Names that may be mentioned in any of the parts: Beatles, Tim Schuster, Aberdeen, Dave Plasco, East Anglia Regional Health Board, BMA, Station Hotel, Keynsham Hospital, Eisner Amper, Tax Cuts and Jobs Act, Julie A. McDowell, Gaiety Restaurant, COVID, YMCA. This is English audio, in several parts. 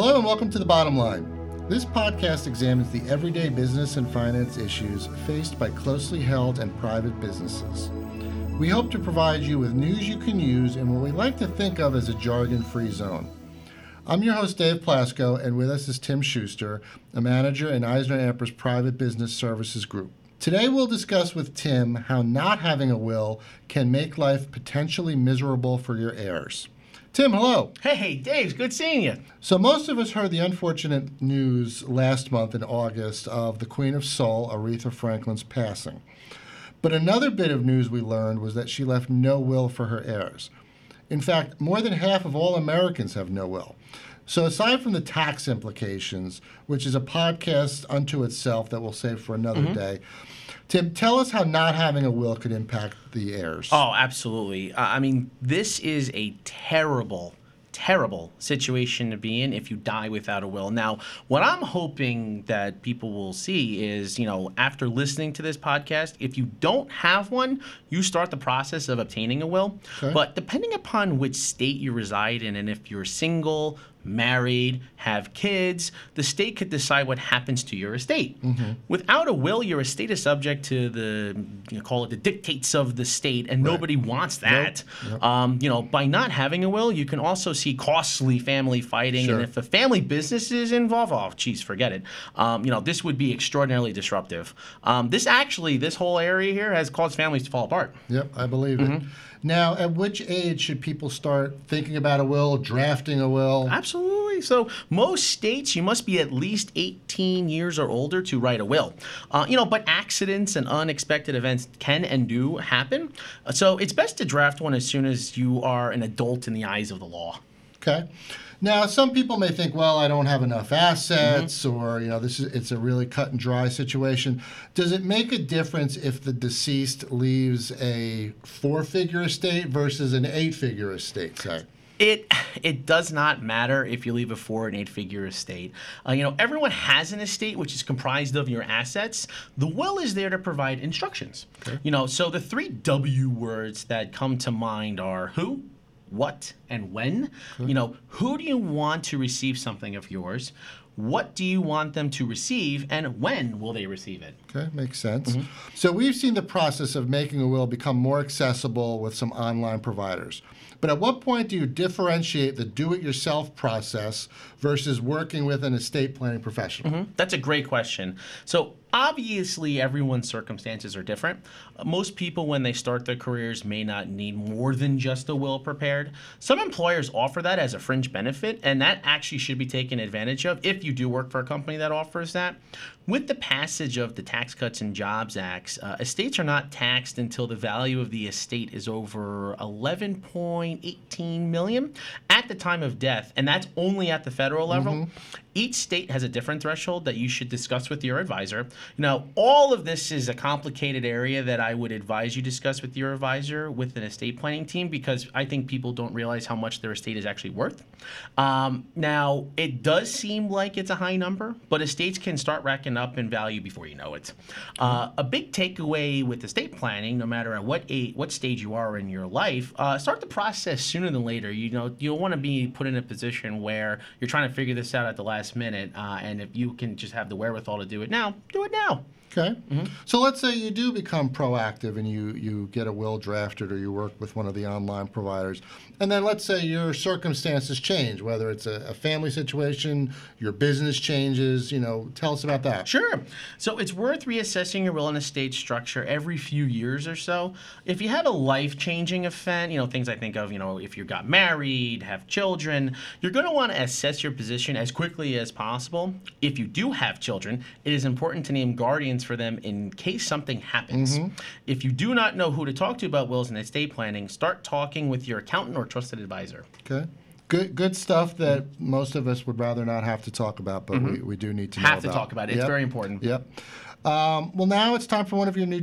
Hello and welcome to The Bottom Line. This podcast examines the everyday business and finance issues faced by closely held and private businesses. We hope to provide you with news you can use in what we like to think of as a jargon-free zone. I'm your host, Dave Plasco, and with us is Tim Schuster, a manager in Eisner Amper's Private Business Services Group. Today we'll discuss with Tim how not having a will can make life potentially miserable for your heirs. Tim, hello. Hey, Dave. Good seeing you. So most of us heard the unfortunate news last month in August of the Queen of Soul, Aretha Franklin's passing. But another bit of news we learned was that she left no will for her heirs. In fact, more than half of all Americans have no will. So aside from the tax implications, which is a podcast unto itself that we'll save for another day, Tim, tell us how not having a will could impact the heirs. Oh, absolutely. I mean, this is a terrible, terrible situation to be in if you die without a will. Now, what I'm hoping that people will see is, you know, after listening to this podcast, if you don't have one, you start the process of obtaining a will. Okay. But depending upon which state you reside in, and if you're single, married, have kids, the state could decide what happens to your estate. Without a will, your estate is subject to the, call it the dictates of the state, and nobody wants that. By not having a will, you can also see costly family fighting, and if a family business is involved, forget it. This would be extraordinarily disruptive. This whole area here has caused families to fall apart. Yep, I believe it. Now, at which age should people start thinking about a will, drafting a will? Absolutely. So most states, you must be at least 18 years or older to write a will. But accidents and unexpected events can and do happen. So it's best to draft one as soon as you are an adult in the eyes of the law. Okay. Now, some people may think, well, I don't have enough assets, or, it's a really cut and dry situation. Does it make a difference if the deceased leaves a 4-figure estate versus an 8-figure estate? It does not matter if you leave a 4- and 8-figure estate. Everyone has an estate which is comprised of your assets. The will is there to provide instructions. Okay. So the 3 W words that come to mind are who, what, and when. Okay. Who do you want to receive something of yours? What do you want them to receive, and when will they receive it? Okay, makes sense. So we've seen the process of making a will become more accessible with some online providers. But at what point do you differentiate the do-it-yourself process versus working with an estate planning professional? That's a great question. So obviously, everyone's circumstances are different. Most people, when they start their careers, may not need more than just a will prepared. Some employers offer that as a fringe benefit, and that actually should be taken advantage of if you do work for a company that offers that. With the passage of the Tax Cuts and Jobs Act, estates are not taxed until the value of the estate is over $11.18 million at the time of death, and that's only at the federal level. Each state has a different threshold that you should discuss with your advisor. Now, all of this is a complicated area that I would advise you discuss with your advisor with an estate planning team, because I think people don't realize how much their estate is actually worth. Now, it does seem like it's a high number, but estates can start racking up in value before you know it. A big takeaway with estate planning, no matter at what stage you are in your life, start the process sooner than later. You'll want to be put in a position where you're trying to figure this out at the last minute, and if you can just have the wherewithal to do it now, do it now. Okay. So let's say you do become proactive and you get a will drafted, or you work with one of the online providers, and then let's say your circumstances change, whether it's a family situation, your business changes, tell us about that. Sure. So it's worth reassessing your will and estate structure every few years or so. If you had a life-changing event, things I think of, if you got married, have children, you're going to want to assess your position as quickly as possible. If you do have children, it is important to name guardians for them in case something happens. If you do not know who to talk to about wills and estate planning, start talking with your accountant or trusted advisor. Okay. Good stuff that most of us would rather not have to talk about, but we do need to know about. Have to talk about it. It's very important. Well, now it's time for one of your new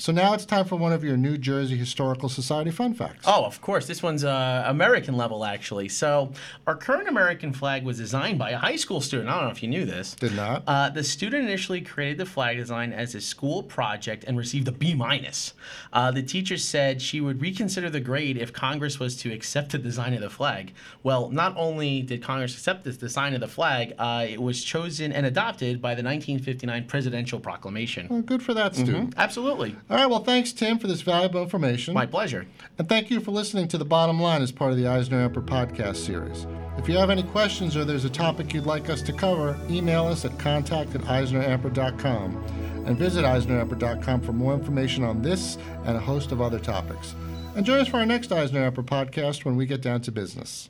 So now it's time for one of your New Jersey Historical Society fun facts. Oh, of course. This one's American level, actually. So our current American flag was designed by a high school student. I don't know if you knew this. Did not. The student initially created the flag design as a school project and received a B-. The teacher said she would reconsider the grade if Congress was to accept the design of the flag. Well, not only did Congress accept this design of the flag, it was chosen and adopted by the 1959 presidential proclamation. Well, good for that student. Mm-hmm. Absolutely. All right, well, thanks, Tim, for this valuable information. My pleasure. And thank you for listening to The Bottom Line as part of the Eisner Amper podcast series. If you have any questions or there's a topic you'd like us to cover, email us at contact@eisneramper.com and visit eisneramper.com for more information on this and a host of other topics. And join us for our next Eisner Amper podcast when we get down to business.